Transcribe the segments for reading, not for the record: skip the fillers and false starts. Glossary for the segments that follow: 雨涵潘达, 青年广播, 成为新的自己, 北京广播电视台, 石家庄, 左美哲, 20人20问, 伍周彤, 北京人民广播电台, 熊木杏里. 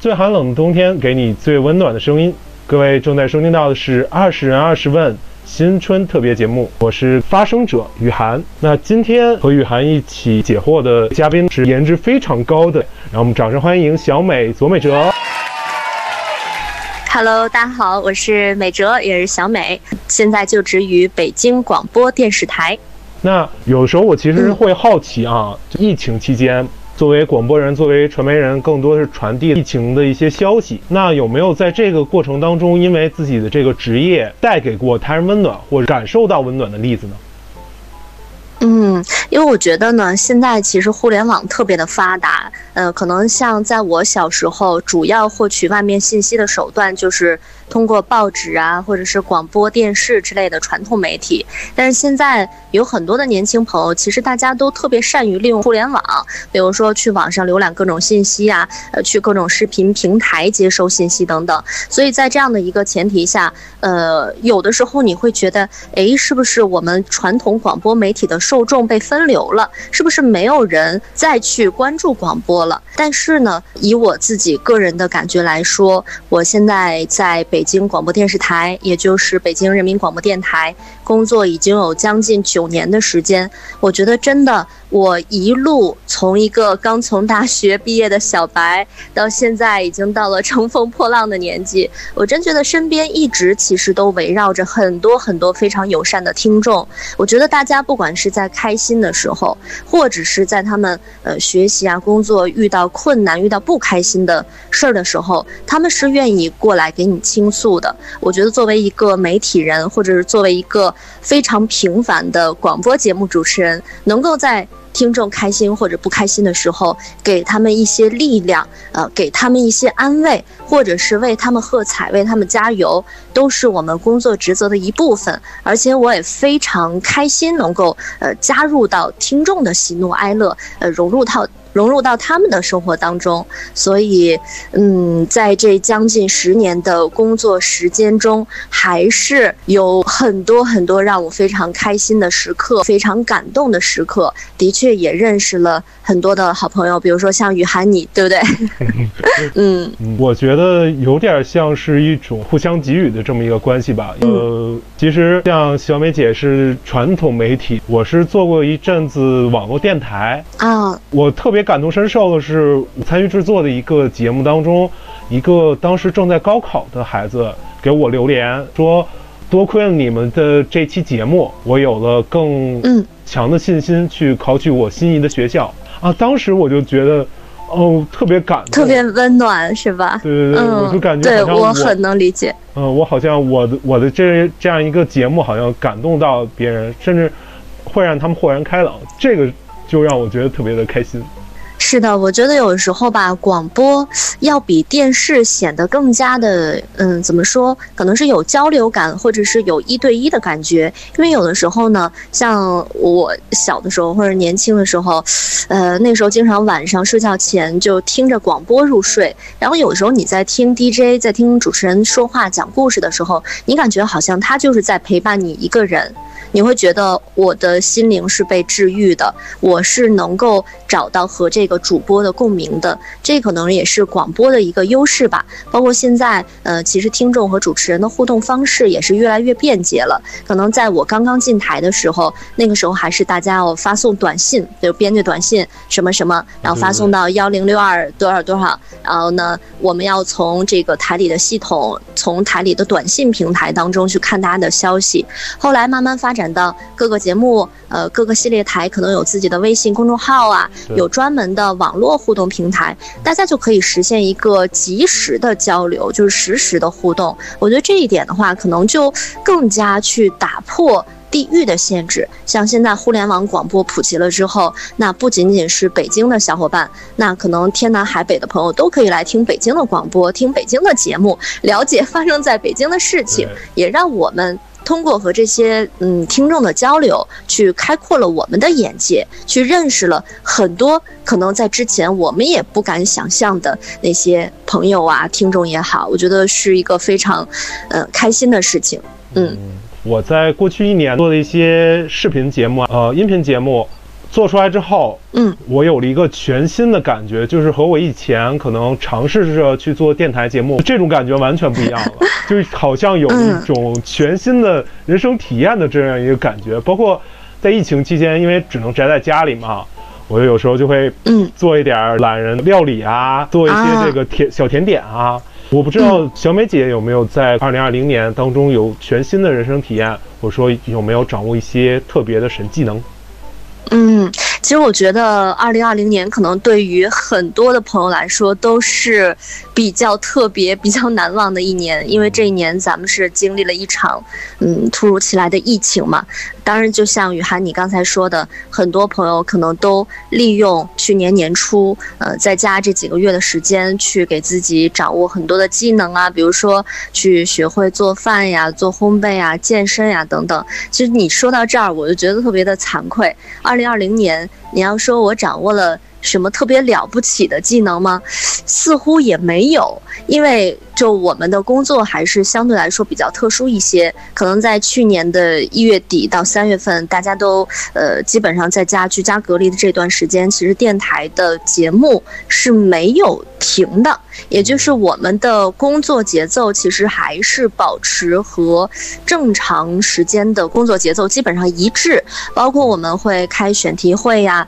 最寒冷的冬天，给你最温暖的声音。各位正在收听到的是《20人20问》新春特别节目，我是发声者雨涵。那今天和雨涵一起解惑的嘉宾是颜值非常高的，让我们掌声欢迎小美左美哲。Hello， 大家好，我是美哲，也是小美，现在就职于北京广播电视台。那有时候我其实会好奇啊，疫情期间。作为广播人，作为传媒人，更多是传递疫情的一些消息。那有没有在这个过程当中，因为自己的这个职业带给过他人温暖，或者感受到温暖的例子呢？因为我觉得呢，现在其实互联网特别的发达，可能像在我小时候，主要获取外面信息的手段就是通过报纸啊，或者是广播电视之类的传统媒体。但是现在有很多的年轻朋友，其实大家都特别善于利用互联网，比如说去网上浏览各种信息啊，去各种视频平台接收信息等等。所以在这样的一个前提下，有的时候你会觉得，哎，是不是我们传统广播媒体的受众被分流了，是不是没有人再去关注广播了？但是呢，以我自己个人的感觉来说，我现在在北京广播电视台，也就是北京人民广播电台工作已经有将近9年的时间。我觉得真的，我一路从一个刚从大学毕业的小白，到现在已经到了乘风破浪的年纪，我真觉得身边一直其实都围绕着很多很多非常友善的听众。我觉得大家不管是在开心的时候，或者是在他们学习啊、工作遇到困难、遇到不开心的事儿的时候，他们是愿意过来给你倾诉的。我觉得作为一个媒体人，或者是作为一个非常平凡的广播节目主持人，能够在听众开心或者不开心的时候，给他们一些力量，给他们一些安慰，或者是为他们喝彩、为他们加油，都是我们工作职责的一部分。而且我也非常开心能够加入到听众的喜怒哀乐，融入到他们的生活当中。所以在这将近10年的工作时间中，还是有很多很多让我非常开心的时刻，非常感动的时刻。的确也认识了很多的好朋友，比如说像雨涵你，对不对？我觉得有点像是一种互相给予的这么一个关系吧。其实像小美姐是传统媒体，我是做过一阵子网络电台啊。我特别感同身受的是，我参与制作的一个节目当中，一个当时正在高考的孩子给我留言说，多亏了你们的这期节目，我有了更强的信心去考取我心仪的学校啊。当时我就觉得特别感动，特别温暖，是吧？对，我就感觉好像我很能理解。我好像我的这样一个节目好像感动到别人，甚至会让他们豁然开朗，这个就让我觉得特别的开心。是的，我觉得有时候吧，广播要比电视显得更加的，怎么说，可能是有交流感，或者是有一对一的感觉。因为有的时候呢，像我小的时候或者年轻的时候，那时候经常晚上睡觉前就听着广播入睡。然后有时候你在听 DJ， 在听主持人说话讲故事的时候，你感觉好像他就是在陪伴你一个人。你会觉得我的心灵是被治愈的，我是能够找到和这个主播的共鸣的，这可能也是广播的一个优势吧。包括现在，其实听众和主持人的互动方式也是越来越便捷了。可能在我刚刚进台的时候，那个时候还是大家要发送短信，就编辑短信什么什么，然后发送到1062多少多少，然后呢，我们要从这个台里的系统，从台里的短信平台当中去看大家的消息。后来慢慢发展到各个节目，各个系列台可能有自己的微信公众号啊，有专门的网络互动平台，大家就可以实现一个及时的交流，就是实时的互动。我觉得这一点的话，可能就更加去打破地域的限制。像现在互联网广播普及了之后，那不仅仅是北京的小伙伴，那可能天南海北的朋友都可以来听北京的广播，听北京的节目，了解发生在北京的事情，也让我们通过和这些听众的交流，去开阔了我们的眼界，去认识了很多可能在之前我们也不敢想象的那些朋友啊、听众也好，我觉得是一个非常开心的事情。我在过去1年做的一些视频节目、音频节目，做出来之后，我有了一个全新的感觉，就是和我以前可能尝试着去做电台节目这种感觉完全不一样了，就是好像有一种全新的人生体验的这样一个感觉。包括在疫情期间，因为只能宅在家里嘛，我有时候就会做一点懒人料理啊，做一些这个小甜点啊。我不知道小美姐有没有在2020年当中有全新的人生体验，或者说有没有掌握一些特别的神技能？其实我觉得2020年可能对于很多的朋友来说都是比较特别、比较难忘的一年，因为这一年咱们是经历了一场突如其来的疫情嘛。当然，就像雨涵你刚才说的，很多朋友可能都利用去年年初在家这几个月的时间，去给自己掌握很多的技能啊，比如说去学会做饭呀、做烘焙呀、健身呀等等。其实你说到这儿，我就觉得特别的惭愧。2020年，你要说我掌握了什么特别了不起的技能吗？似乎也没有，因为就我们的工作还是相对来说比较特殊一些，可能在去年的1月底到3月份，大家都基本上在家居家隔离的这段时间，其实电台的节目是没有停的，也就是我们的工作节奏其实还是保持和正常时间的工作节奏基本上一致，包括我们会开选题会呀，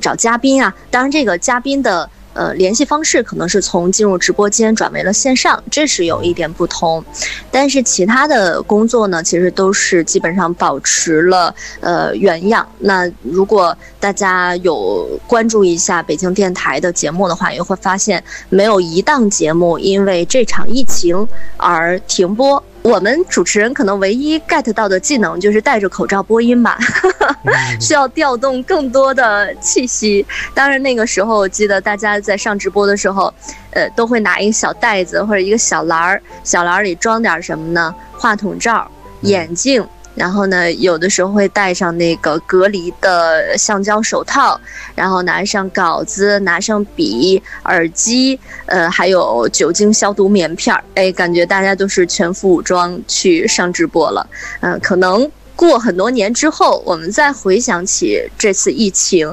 找嘉宾啊，当然这个嘉宾的联系方式可能是从进入直播间转为了线上，这是有一点不同。但是其他的工作呢，其实都是基本上保持了原样。那如果大家有关注一下北京电台的节目的话，也会发现没有一档节目因为这场疫情而停播。我们主持人可能唯一 get 到的技能就是戴着口罩播音吧，需要调动更多的气息。当然那个时候我记得大家在上直播的时候都会拿一个小袋子或者一个小篮儿，小篮里装点什么呢？话筒罩、眼镜，然后呢有的时候会戴上那个隔离的橡胶手套，然后拿上稿子，拿上笔、耳机，还有酒精消毒棉片儿。哎，感觉大家都是全副武装去上直播了。可能过很多年之后，我们再回想起这次疫情，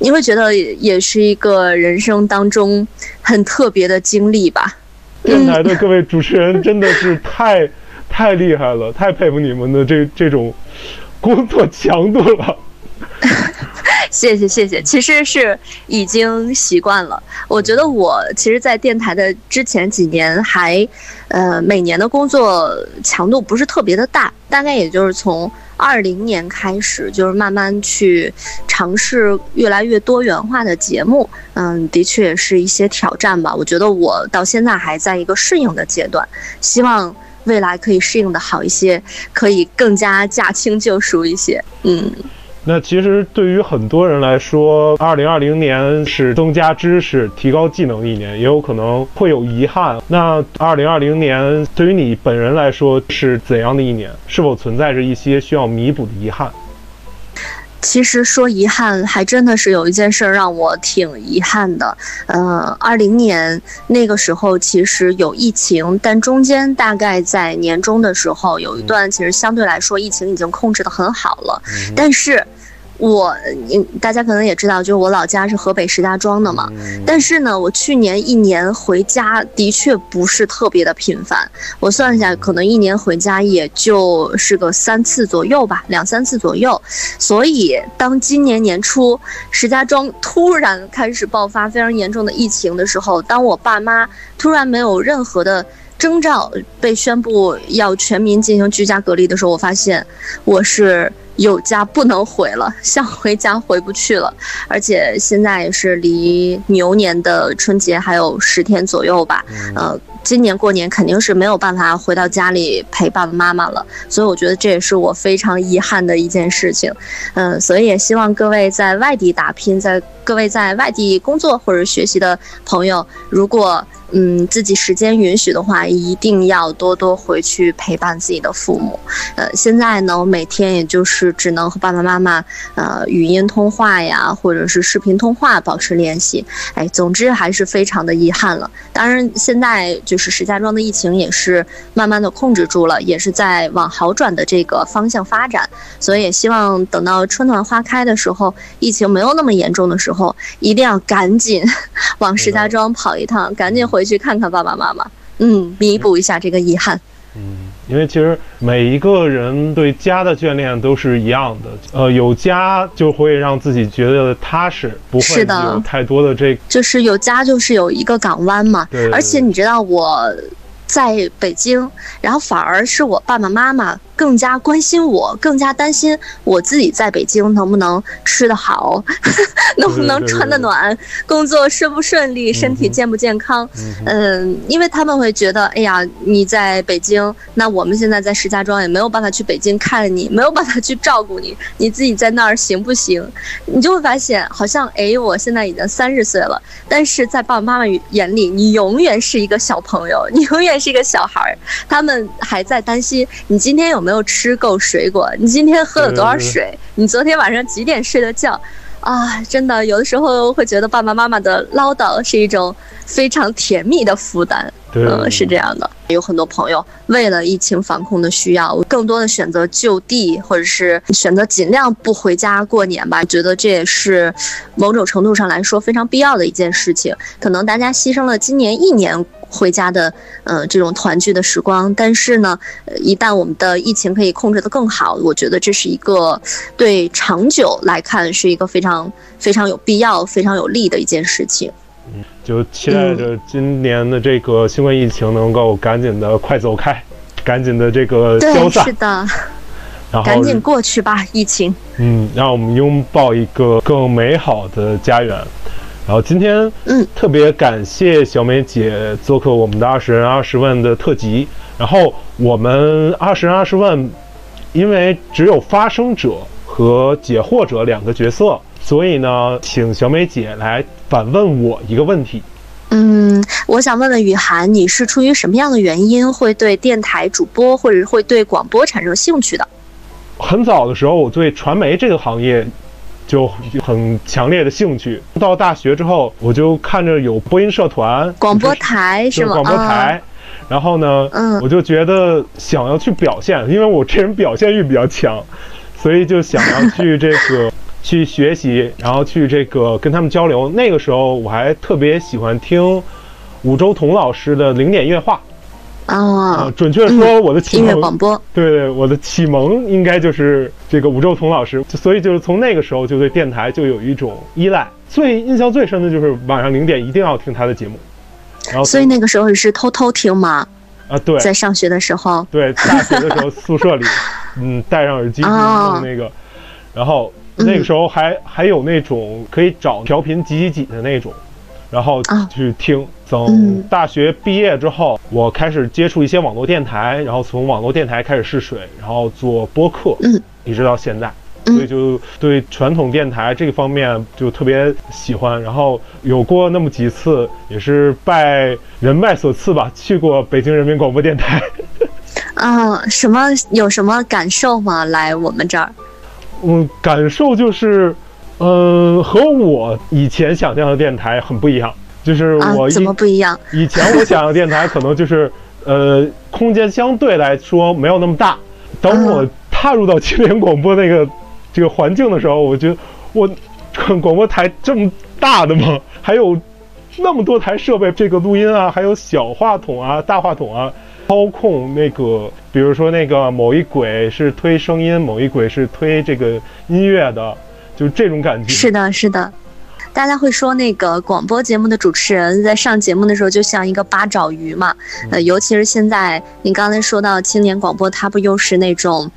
你会觉得也是一个人生当中很特别的经历吧。电台的各位主持人真的是太厉害了，太佩服你们的这种工作强度了。谢谢，其实是已经习惯了。我觉得我其实在电台的之前几年还每年的工作强度不是特别的大，大概也就是从2020年开始，就是慢慢去尝试越来越多元化的节目。的确也是一些挑战吧。我觉得我到现在还在一个适应的阶段，希望未来可以适应的好一些，可以更加驾轻就熟一些。那其实对于很多人来说，2020年是增加知识、提高技能的一年，也有可能会有遗憾。那2020年对于你本人来说是怎样的一年？是否存在着一些需要弥补的遗憾？其实说遗憾，还真的是有一件事让我挺遗憾的。2020年那个时候其实有疫情，但中间大概在年中的时候有一段，其实相对来说疫情已经控制得很好了。但是大家可能也知道，就是我老家是河北石家庄的嘛。但是呢，我去年一年回家的确不是特别的频繁，我算一下，可能一年回家也就是个3次左右吧，2-3次左右。所以当今年年初石家庄突然开始爆发非常严重的疫情的时候，当我爸妈突然没有任何的征兆被宣布要全民进行居家隔离的时候，我发现我是有家不能回了，想回家回不去了。而且现在也是离牛年的春节还有10天左右吧。今年过年肯定是没有办法回到家里陪爸爸妈妈了，所以我觉得这也是我非常遗憾的一件事情。所以也希望各位在外地打拼，各位在外地工作或者学习的朋友，如果自己时间允许的话，一定要多多回去陪伴自己的父母。现在呢，我每天也就是只能和爸爸妈妈语音通话呀，或者是视频通话保持联系。总之还是非常的遗憾了。当然现在就就是石家庄的疫情也是慢慢的控制住了，也是在往好转的这个方向发展。所以也希望等到春暖花开的时候，疫情没有那么严重的时候，一定要赶紧往石家庄跑一趟，赶紧回去看看爸爸妈妈，弥补一下这个遗憾。因为其实每一个人对家的眷恋都是一样的，有家就会让自己觉得踏实，不会有太多的这个，就是有家就是有一个港湾嘛。对，而且你知道我在北京，然后反而是我爸爸妈妈更加关心我，更加担心我自己在北京能不能吃得好，能不能穿得暖，工作顺不顺利，身体健不健康。因为他们会觉得，哎呀，你在北京，那我们现在在石家庄也没有办法去北京看你，没有办法去照顾你，你自己在那儿行不行？你就会发现，好像我现在已经30岁了，但是在爸爸妈妈眼里，你永远是一个小朋友，你永远是一个小孩，他们还在担心你今天有没有吃够水果，你今天喝了多少水，你昨天晚上几点睡的觉啊。真的有的时候会觉得爸爸妈妈的唠叨是一种非常甜蜜的负担。是这样的，有很多朋友为了疫情防控的需要，更多的选择就地，或者是选择尽量不回家过年吧。觉得这也是某种程度上来说非常必要的一件事情。可能大家牺牲了今年一年回家的这种团聚的时光，但是呢，一旦我们的疫情可以控制得更好，我觉得这是一个对长久来看是一个非常非常有必要、非常有利的一件事情。就期待着今年的这个新冠疫情能够赶紧的快走开，赶紧的这个消散。对，是的，然后赶紧过去吧，疫情。让我们拥抱一个更美好的家园。然后今天，特别感谢小美姐做客我们的20人20问的特辑。然后我们20人20问，因为只有发声者和解惑者两个角色，所以呢，请小美姐来反问我一个问题。我想问问雨涵，你是出于什么样的原因会对电台主播或者会对广播产生兴趣的？很早的时候，我对传媒这个行业就很强烈的兴趣。到大学之后，我就看着有播音社团、广播台，是吗？广播台。然后呢，我就觉得想要去表现，因为我这人表现欲比较强，所以就想要去这个去学习，然后去这个跟他们交流。那个时候我还特别喜欢听伍周彤老师的0点乐话。准确说我的启蒙，音乐广播。对，我的启蒙应该就是这个伍周彤老师，所以就是从那个时候就对电台就有一种依赖。最印象最深的就是晚上0点一定要听他的节目。然后，所以那个时候你是偷偷听吗？对，在上学的时候。对，大学的时候宿舍里，戴上耳机听那个，然后。那个时候还有那种可以找调频几的那种，然后去听。等大学毕业之后，我开始接触一些网络电台，然后从网络电台开始试水，然后做播客，一直到现在。所以就对传统电台这个方面就特别喜欢。然后有过那么几次，也是拜人脉所赐吧，去过北京人民广播电台。有什么感受吗？来我们这儿。感受就是，和我以前想象的电台很不一样。就是我怎么不一样？以前我想象电台可能就是，空间相对来说没有那么大。当我踏入到青年广播这个环境的时候，我觉得我广播台这么大的吗？还有那么多台设备，这个录音啊，还有小话筒啊、大话筒啊。操控那个，比如说那个某一轨是推声音，某一轨是推这个音乐的，就这种感觉。是的，大家会说那个广播节目的主持人在上节目的时候就像一个八爪鱼嘛。尤其是现在你刚才说到青年广播，它不又是那种，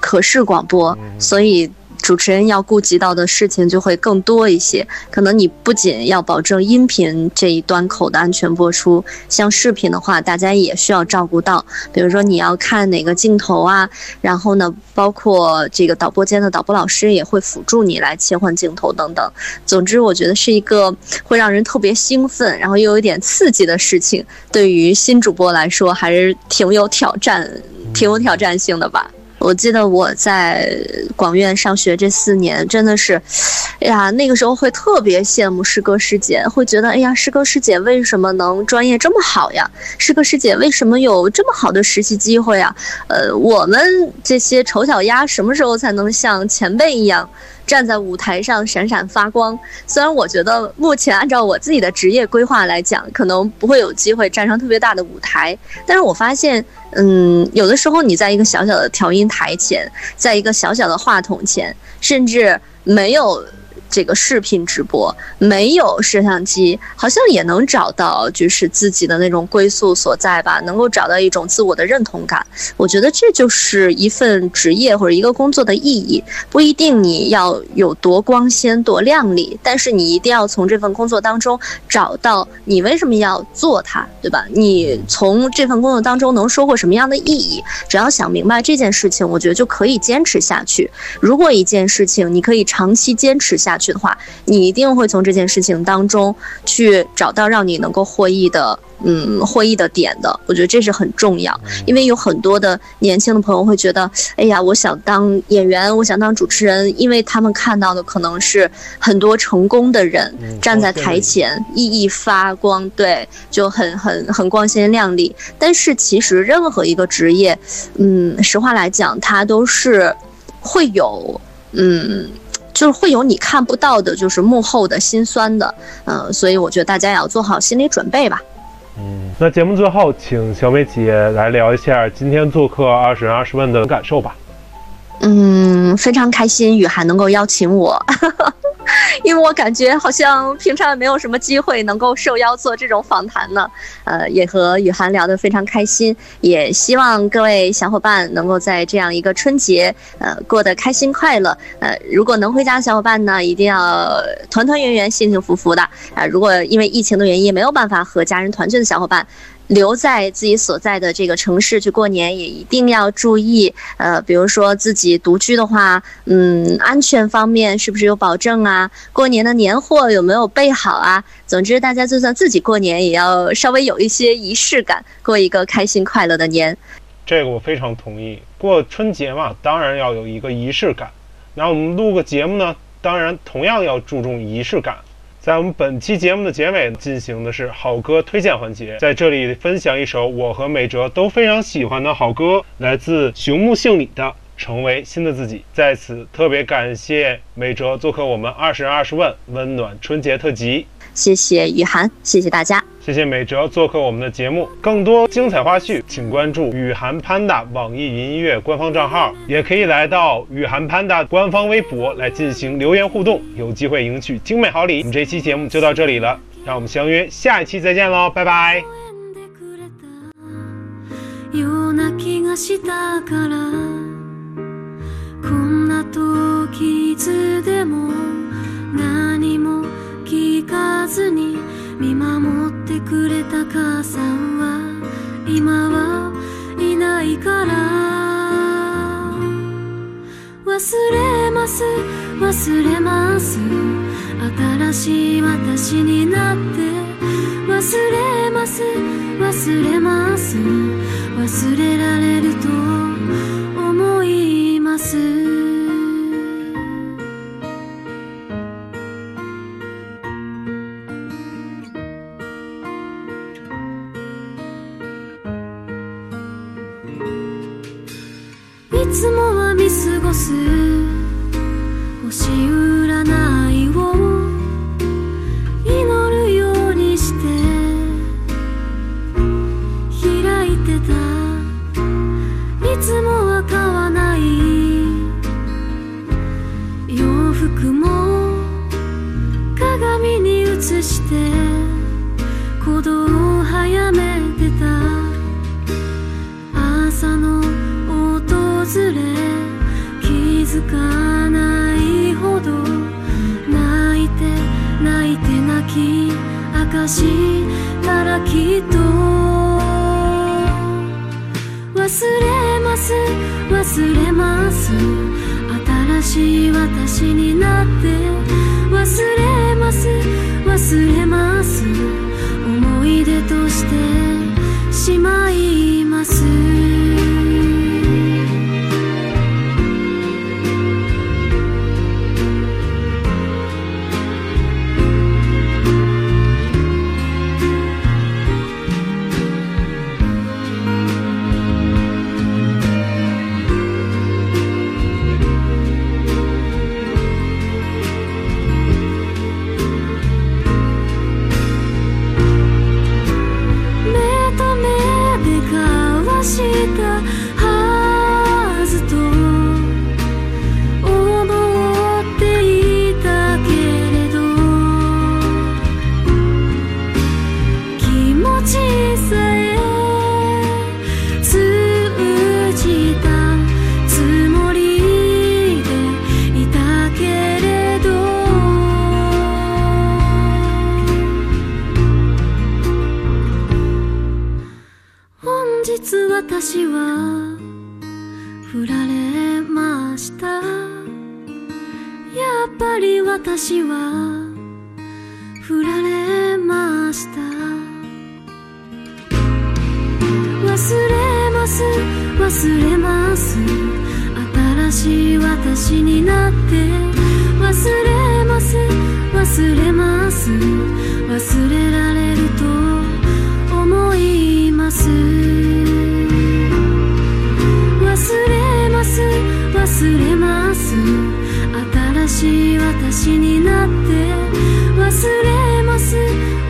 可视广播，所以主持人要顾及到的事情就会更多一些。可能你不仅要保证音频这一端口的安全播出，像视频的话大家也需要照顾到，比如说你要看哪个镜头啊，然后呢包括这个导播间的导播老师也会辅助你来切换镜头等等。总之我觉得是一个会让人特别兴奋，然后又有一点刺激的事情，对于新主播来说还是挺有挑战性的吧。我记得我在广院上学这4年，真的是，哎呀，那个时候会特别羡慕师哥师姐，会觉得，哎呀，师哥师姐为什么能专业这么好呀？师哥师姐为什么有这么好的实习机会呀？我们这些丑小鸭什么时候才能像前辈一样站在舞台上闪闪发光？虽然我觉得目前按照我自己的职业规划来讲，可能不会有机会站上特别大的舞台，但是我发现有的时候你在一个小小的调音台前，在一个小小的话筒前，甚至没有这个视频直播，没有摄像机，好像也能找到就是自己的那种归宿所在吧，能够找到一种自我的认同感。我觉得这就是一份职业或者一个工作的意义，不一定你要有多光鲜多亮丽，但是你一定要从这份工作当中找到你为什么要做它，对吧？你从这份工作当中能收获什么样的意义？只要想明白这件事情，我觉得就可以坚持下去。如果一件事情你可以长期坚持下去的话，你一定会从这件事情当中去找到让你能够获益的点的。我觉得这是很重要，因为有很多的年轻的朋友会觉得，哎呀，我想当演员，我想当主持人，因为他们看到的可能是很多成功的人站在台前熠熠发光，对，就很光鲜亮丽。但是其实任何一个职业，实话来讲，它都是会有就是会有你看不到的，就是幕后的辛酸的，所以我觉得大家也要做好心理准备吧。那节目最后请小美姐来聊一下今天做客20人20问的感受吧。非常开心雨涵能够邀请我因为我感觉好像平常也没有什么机会能够受邀做这种访谈呢，也和雨涵聊得非常开心，也希望各位小伙伴能够在这样一个春节，过得开心快乐。如果能回家的小伙伴呢，一定要团团圆圆、幸幸福福的啊！如果因为疫情的原因没有办法和家人团聚的小伙伴，留在自己所在的这个城市去过年也一定要注意，比如说自己独居的话，安全方面是不是有保证啊？过年的年货有没有备好啊？总之大家就算自己过年也要稍微有一些仪式感，过一个开心快乐的年。这个我非常同意，过春节嘛，当然要有一个仪式感。那我们录个节目呢，当然同样要注重仪式感。在我们本期节目的结尾进行的是好歌推荐环节，在这里分享一首我和美哲都非常喜欢的好歌，来自熊木杏里的《成为新的自己》。在此特别感谢美哲做客我们20人20问温暖春节特辑，谢谢雨涵，谢谢大家，谢谢美哲做客我们的节目。更多精彩花絮请关注雨涵潘达网易云音乐官方账号，也可以来到雨涵潘达官方微博来进行留言互动，有机会赢取精美好礼。我们这期节目就到这里了，让我们相约下一期再见喽，拜拜。聞かずに見守ってくれた母さんは今はいないから忘れます忘れます、新しい私になって忘れます忘れます、忘れられると思います。いつもは見過ごす星占いを祈るようにして開いてた、いつもは買わない洋服も鏡に映して行動を早めてた、朝の気づかないほど泣いて泣いて泣き明かしたらきっと忘れます忘れます、新しい私になって忘れます忘れます、思い出としてしまいます。つ私は振られました。やっぱり私は振られました。忘れます、忘れます、新しい私になって。忘れます、忘れます、忘れられると思います。忘れます、忘れます、新しい私になって。忘れます、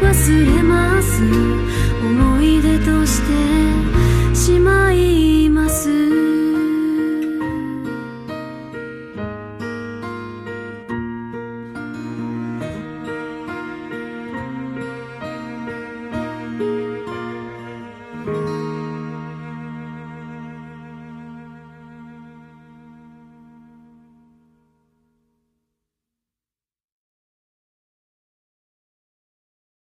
忘れます、思い出として。